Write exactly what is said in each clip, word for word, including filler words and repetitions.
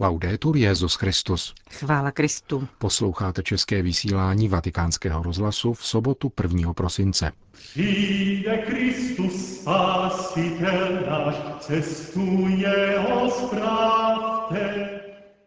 Laudetur Jesus Christus. Chvála Kristu. Posloucháte české vysílání Vatikánského rozhlasu v sobotu prvního prosince. Přijde Kristus spasitel náš, cestu jeho správte.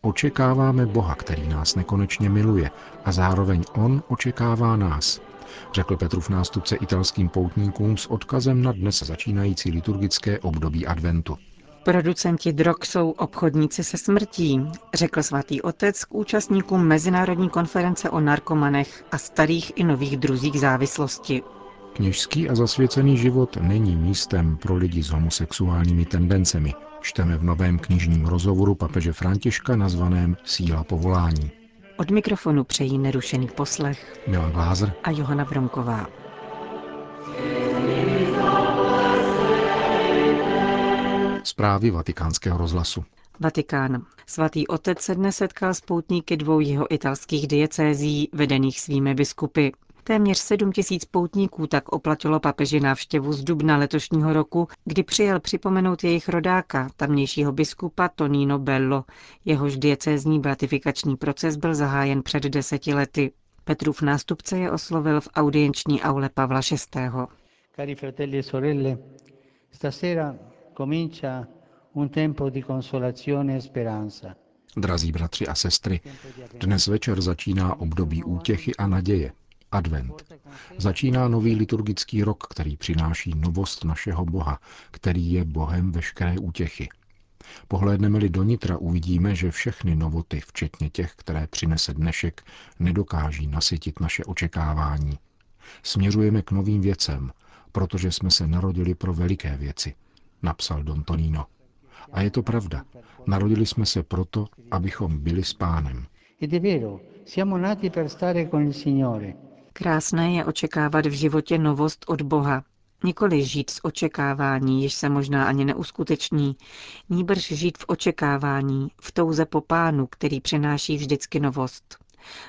Očekáváme Boha, který nás nekonečně miluje, a zároveň on očekává nás, řekl Petrův nástupce italským poutníkům s odkazem na dnes začínající liturgické období adventu. Producenti drog jsou obchodníci se smrtí, řekl svatý otec k účastníkům Mezinárodní konference o narkomanech a starých i nových druzích závislosti. Kněžský a zasvěcený život není místem pro lidi s homosexuálními tendencemi, čteme v novém knižním rozhovoru papeže Františka nazvaném Síla povolání. Od mikrofonu přejí nerušený poslech Milan Glázer a Johana Vromková. Zprávy Vatikánského rozhlasu. Vatikán. Svatý otec se dnes setkal s poutníky dvou jeho italských diecézí, vedených svými biskupy. Téměř sedm tisíc poutníků tak oplatilo papeži návštěvu z dubna letošního roku, kdy přijel připomenout jejich rodáka, tamnějšího biskupa Tonino Bello. Jehož diecézní beatifikační proces byl zahájen před deseti lety. Petrův nástupce je oslovil v audienční aule Pavla šestého. Cari fratelli e sorelle, stasera comincia un tempo di consolazione e speranza. Drazí bratři a sestry, dnes večer začíná období útěchy a naděje. Advent. Začíná nový liturgický rok, který přináší novost našeho Boha, který je Bohem veškeré útěchy. Pohlédneme-li donitra, uvidíme, že všechny novoty, včetně těch, které přinese dnešek, nedokáží nasytit naše očekávání. Směřujeme k novým věcem, protože jsme se narodili pro veliké věci, napsal Don Tonino. A je to pravda. Narodili jsme se proto, abychom byli s Pánem. Krásné je očekávat v životě novost od Boha. Nikoli žít z očekávání, jež se možná ani neuskuteční, nýbrž žít v očekávání, v touze po Pánu, který přináší vždycky novost.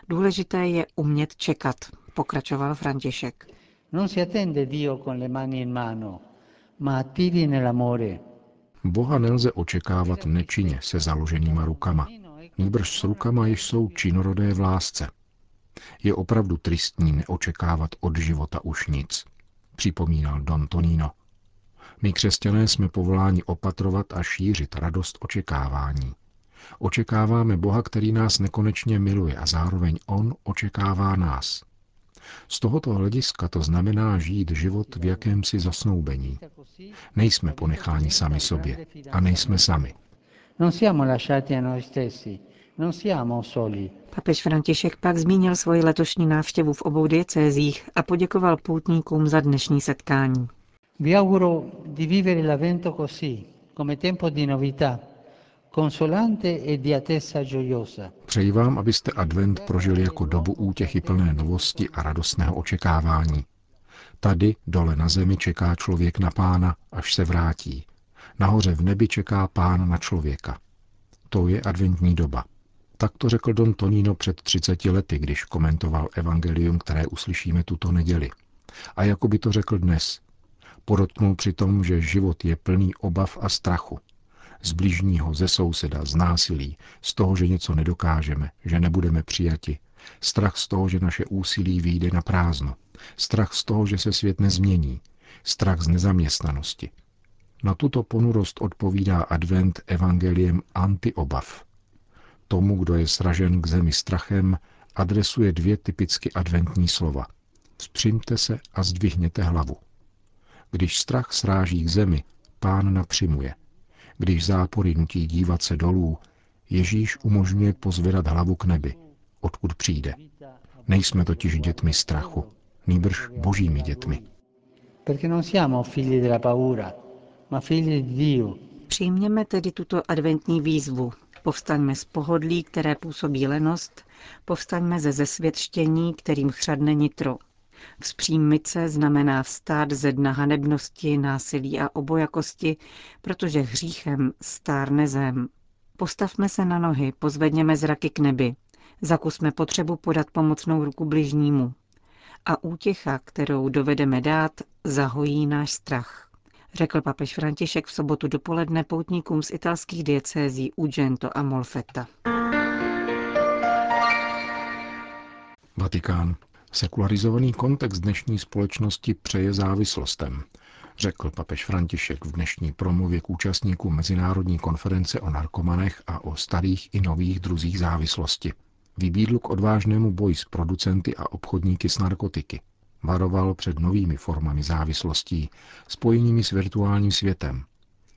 Důležité je umět čekat, pokračoval František. Boha nelze očekávat nečinně se založenýma rukama, nýbrž s rukama, jež jsou činorodé v lásce. Je opravdu tristní neočekávat od života už nic, připomínal Don Tonino. My křesťané jsme povoláni opatrovat a šířit radost očekávání. Očekáváme Boha, který nás nekonečně miluje, a zároveň on očekává nás. Z tohoto hlediska to znamená žít život v jakémsi zasnoubení. Nejsme ponecháni sami sobě a nejsme sami. Non siamo lasciati a noi stessi. Papež František pak zmínil svoji letošní návštěvu v obou diecézích a poděkoval poutníkům za dnešní setkání. Přeji vám, abyste advent prožili jako dobu útěchy plné novosti a radostného očekávání. Tady, dole na zemi, čeká člověk na Pána, až se vrátí. Nahoře v nebi čeká Pán na člověka. To je adventní doba. Tak to řekl Don Tonino před třiceti lety, když komentoval evangelium, které uslyšíme tuto neděli. A jako by to řekl dnes. Podotknul přitom, že život je plný obav a strachu. Z blížního, ze souseda, z násilí, z toho, že něco nedokážeme, že nebudeme přijati. Strach z toho, že naše úsilí vyjde na prázdno. Strach z toho, že se svět nezmění. Strach z nezaměstnanosti. Na tuto ponurost odpovídá advent evangeliem antiobav. Tomu, kdo je sražen k zemi strachem, adresuje dvě typicky adventní slova. Vzpřimte se a zdvihněte hlavu. Když strach sráží k zemi, Pán napřimuje. Když zápory nutí dívat se dolů, Ježíš umožňuje pozvedat hlavu k nebi, odkud přijde. Nejsme totiž dětmi strachu, nýbrž božími dětmi. Perché non siamo figli della paura, ma figli di Dio. Přijměme tedy tuto adventní výzvu. Povstaňme z pohodlí, které působí lenost, povstaňme ze zesvětštění, kterým chřadne nitro. Vzpřímit se znamená vstát ze dna hanebnosti, násilí a obojakosti, protože hříchem stárne zem. Postavme se na nohy, pozvedněme zraky k nebi, zakusme potřebu podat pomocnou ruku bližnímu. A útěcha, kterou dovedeme dát, zahojí náš strach. řekl papež František v sobotu dopoledne poutníkům z italských diecézí Ugento a Molfetta. Vatikán. Sekularizovaný kontext dnešní společnosti přeje závislostem, řekl papež František v dnešní promluvě k účastníkům Mezinárodní konference o narkomanech a o starých i nových druzích závislosti. Vybídl k odvážnému boji s producenty a obchodníky s narkotiky. Varoval před novými formami závislostí, spojenými s virtuálním světem.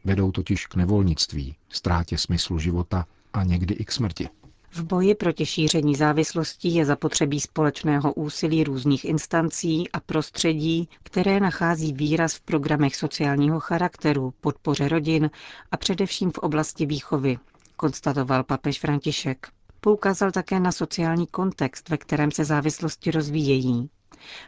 Vedou totiž k nevolnictví, ztrátě smyslu života a někdy i k smrti. V boji proti šíření závislostí je zapotřebí společného úsilí různých instancí a prostředí, které nachází výraz v programech sociálního charakteru, podpoře rodin a především v oblasti výchovy, konstatoval papež František. Poukázal také na sociální kontext, ve kterém se závislosti rozvíjejí.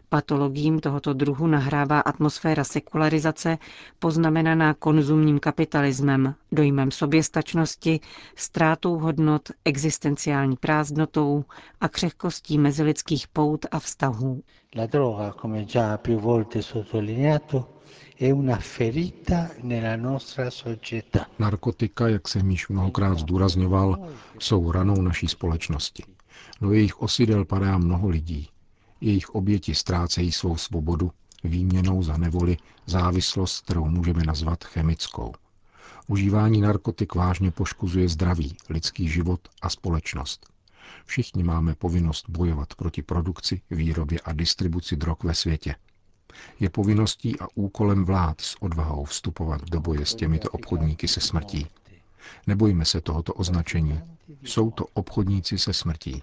Patologiím tohoto druhu nahrává atmosféra sekularizace, poznamenaná konzumním kapitalismem, dojmem soběstačnosti, ztrátou hodnot, existenciální prázdnotou a křehkostí mezilidských pout a vztahů. La droga, come già più volte sottolineato, è una ferita nella nostra società. Narkotika, jak jsem již mnohokrát zdůrazňoval, jsou ranou naší společnosti. Do jejich osidel padá mnoho lidí. Jejich oběti ztrácejí svou svobodu výměnou za nevoli, závislost, kterou můžeme nazvat chemickou. Užívání narkotik vážně poškozuje zdraví, lidský život a společnost. Všichni máme povinnost bojovat proti produkci, výrobě a distribuci drog ve světě. Je povinností a úkolem vlád s odvahou vstupovat do boje s těmito obchodníky se smrtí. Nebojme se tohoto označení. Jsou to obchodníci se smrtí.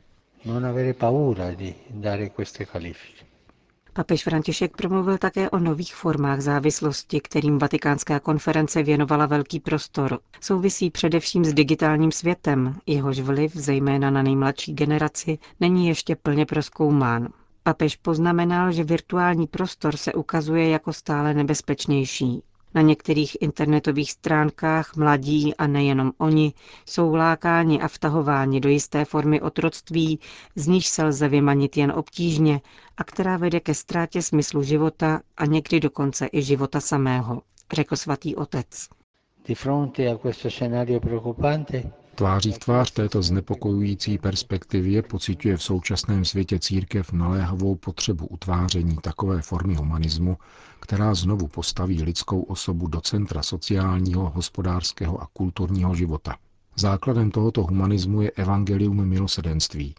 Papež František promluvil také o nových formách závislosti, kterým Vatikánská konference věnovala velký prostor. Souvisí především s digitálním světem, jehož vliv, zejména na nejmladší generaci, není ještě plně prozkoumán. Papež poznamenal, že virtuální prostor se ukazuje jako stále nebezpečnější. Na některých internetových stránkách mladí, a nejenom oni, jsou lákáni a vtahováni do jisté formy otroctví, z níž se lze vymanit jen obtížně a která vede ke ztrátě smyslu života a někdy dokonce i života samého, řekl svatý otec. Tváří v tvář této znepokojující perspektivě pociťuje v současném světě církev naléhavou potřebu utváření takové formy humanismu, která znovu postaví lidskou osobu do centra sociálního, hospodářského a kulturního života. Základem tohoto humanismu je evangelium milosedenství.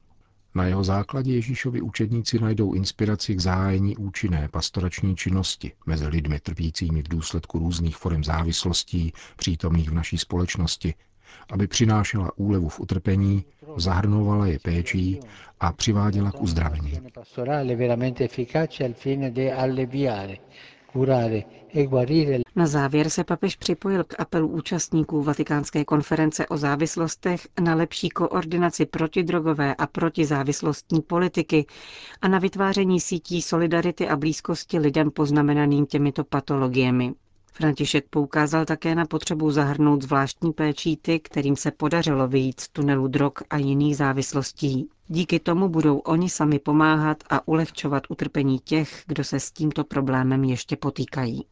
Na jeho základě Ježíšovi učedníci najdou inspiraci k zahájení účinné pastorační činnosti mezi lidmi trpícími v důsledku různých forem závislostí přítomných v naší společnosti, aby přinášela úlevu v utrpení, zahrnovala je péčí a přiváděla k uzdravení. Na závěr se papež připojil k apelu účastníků Vatikánské konference o závislostech na lepší koordinaci protidrogové a protizávislostní politiky a na vytváření sítí solidarity a blízkosti lidem poznamenaným těmito patologiemi. František poukázal také na potřebu zahrnout zvláštní péčí ty, kterým se podařilo vyjít z tunelu drog a jiných závislostí. Díky tomu budou oni sami pomáhat a ulehčovat utrpení těch, kdo se s tímto problémem ještě potýkají.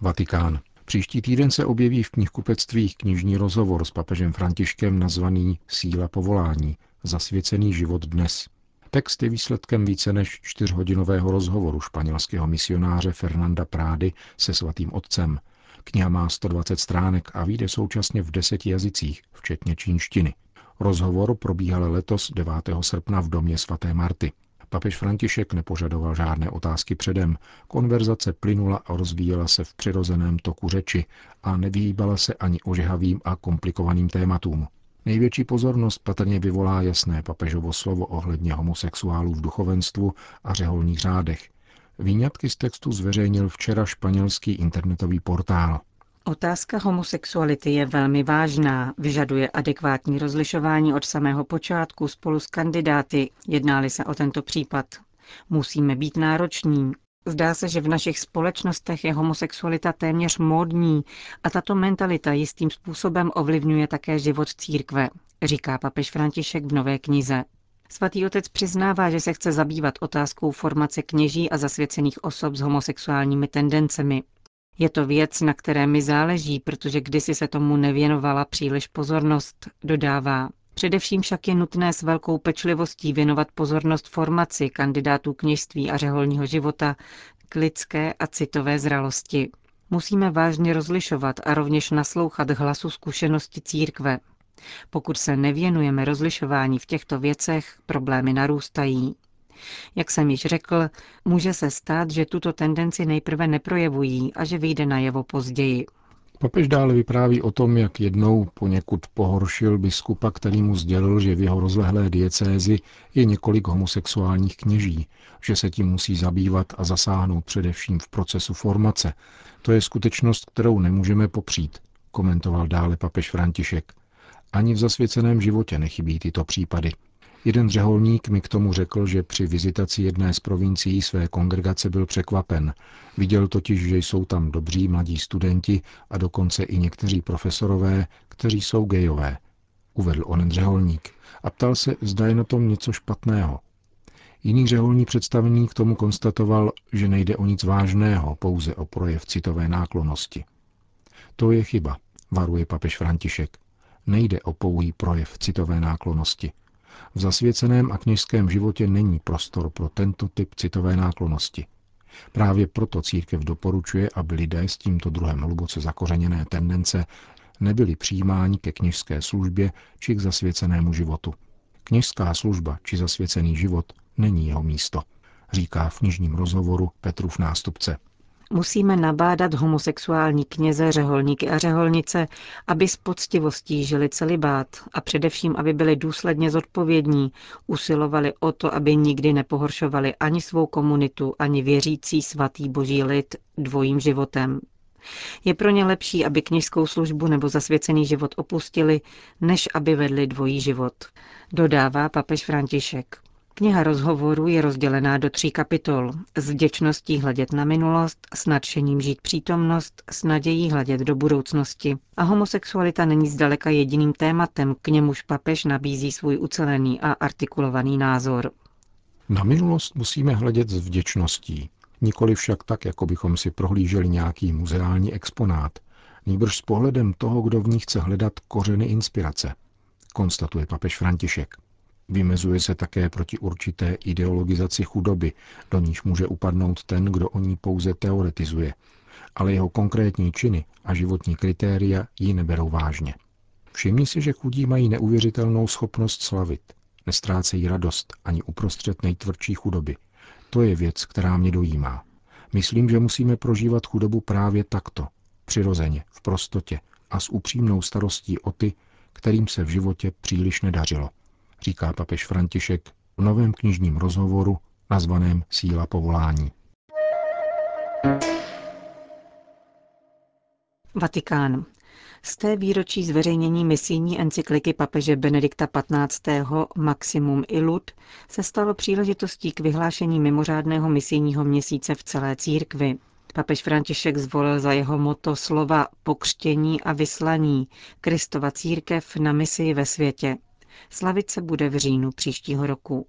Vatikán. Příští týden se objeví v knihkupectvích knižní rozhovor s papežem Františkem nazvaný Síla povolání, zasvěcený život dnes. Text je výsledkem více než čtyřhodinového rozhovoru španělského misionáře Fernanda Prády se svatým otcem. Kniha má sto dvacet stránek a vyjde současně v deseti jazycích, včetně čínštiny. Rozhovor probíhal letos devátého srpna v domě svaté Marty. Papež František nepožadoval žádné otázky předem, konverzace plynula a rozvíjela se v přirozeném toku řeči a nevyhýbala se ani ožehavým a komplikovaným tématům. Největší pozornost patrně vyvolá jasné papežovo slovo ohledně homosexuálů v duchovenstvu a řeholních řádech. Výňatky z textu zveřejnil včera španělský internetový portál. Otázka homosexuality je velmi vážná, vyžaduje adekvátní rozlišování od samého počátku spolu s kandidáty, jedná-li se o tento případ. Musíme být nároční. Zdá se, že v našich společnostech je homosexualita téměř módní a tato mentalita jistým způsobem ovlivňuje také život církve, říká papež František v nové knize. Svatý otec přiznává, že se chce zabývat otázkou formace kněží a zasvěcených osob s homosexuálními tendencemi. Je to věc, na které mi záleží, protože kdysi se tomu nevěnovala příliš pozornost, dodává. Především však je nutné s velkou pečlivostí věnovat pozornost formaci kandidátů kněžství a řeholního života k lidské a citové zralosti. Musíme vážně rozlišovat a rovněž naslouchat hlasu zkušenosti církve. Pokud se nevěnujeme rozlišování v těchto věcech, problémy narůstají. Jak jsem již řekl, může se stát, že tuto tendenci nejprve neprojevují a že vyjde najevo později. Papež dále vypráví o tom, jak jednou poněkud pohoršil biskupa, který mu sdělil, že v jeho rozlehlé diecézi je několik homosexuálních kněží, že se tím musí zabývat a zasáhnout především v procesu formace. To je skutečnost, kterou nemůžeme popřít, komentoval dále papež František. Ani v zasvěceném životě nechybí tyto případy. Jeden řeholník mi k tomu řekl, že při vizitaci jedné z provincií své kongregace byl překvapen. Viděl totiž, že jsou tam dobří mladí studenti a dokonce i někteří profesorové, kteří jsou gejové, uvedl onen řeholník a ptal se, zda je na tom něco špatného. Jiný řeholní představený k tomu konstatoval, že nejde o nic vážného, pouze o projev citové náklonnosti. To je chyba, varuje papež František. Nejde o pouhý projev citové náklonnosti. V zasvěceném a kněžském životě není prostor pro tento typ citové náklonnosti. Právě proto církev doporučuje, aby lidé s tímto druhem hluboce zakořeněné tendence nebyli přijímáni ke kněžské službě či k zasvěcenému životu. Kněžská služba či zasvěcený život není jeho místo, říká v knižním rozhovoru Petrův nástupce. Musíme nabádat homosexuální kněze, řeholníky a řeholnice, aby s poctivostí žili celibát a především, aby byli důsledně zodpovědní, usilovali o to, aby nikdy nepohoršovali ani svou komunitu, ani věřící svatý boží lid dvojím životem. Je pro ně lepší, aby kněžskou službu nebo zasvěcený život opustili, než aby vedli dvojí život, dodává papež František. Kniha rozhovorů je rozdělená do tří kapitol. S vděčností hledět na minulost, s nadšením žít přítomnost, s nadějí hledět do budoucnosti. A homosexualita není zdaleka jediným tématem, k němuž papež nabízí svůj ucelený a artikulovaný názor. Na minulost musíme hledět s vděčností. Nikoli však tak, jako bychom si prohlíželi nějaký muzeální exponát. Nýbrž s pohledem toho, kdo v ní chce hledat kořeny inspirace, konstatuje papež František. Vymezuje se také proti určité ideologizaci chudoby, do níž může upadnout ten, kdo o ní pouze teoretizuje, ale jeho konkrétní činy a životní kritéria ji neberou vážně. Všimni si, že chudí mají neuvěřitelnou schopnost slavit, nestrácejí radost ani uprostřed nejtvrdší chudoby. To je věc, která mě dojímá. Myslím, že musíme prožívat chudobu právě takto, přirozeně, v prostotě a s upřímnou starostí o ty, kterým se v životě příliš nedařilo, říká papež František v novém knižním rozhovoru nazvaném Síla povolání. Vatikán. Z té výročí zveřejnění misijní encykliky papeže Benedikta patnáctého Maximum Ilud se stalo příležitostí k vyhlášení mimořádného misijního měsíce v celé církvi. Papež František zvolil za jeho motto slova pokřtění a vyslaní Kristova církev na misii ve světě. Slavit se bude v říjnu příštího roku.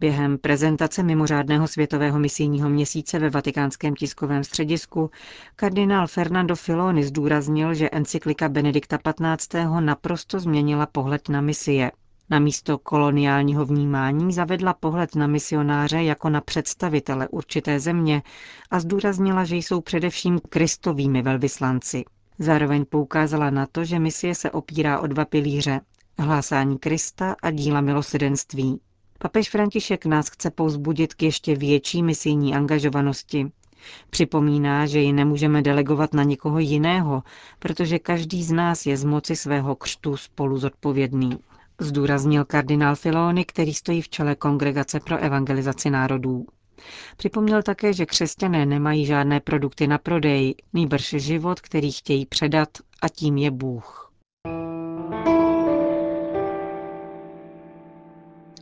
Během prezentace mimořádného světového misijního měsíce ve Vatikánském tiskovém středisku kardinál Fernando Filoni zdůraznil, že encyklika Benedikta patnáctého naprosto změnila pohled na misie. Namísto koloniálního vnímání zavedla pohled na misionáře jako na představitele určité země a zdůraznila, že jsou především kristovými velvyslanci. Zároveň poukázala na to, že misie se opírá o dva pilíře. Hlásání Krista a díla milosrdenství. Papež František nás chce povzbudit k ještě větší misijní angažovanosti. Připomíná, že ji nemůžeme delegovat na někoho jiného, protože každý z nás je z moci svého křtu spolu zodpovědný. Zdůraznil kardinál Filoni, který stojí v čele Kongregace pro evangelizaci národů. Připomněl také, že křesťané nemají žádné produkty na prodej, nýbrž život, který chtějí předat, a tím je Bůh.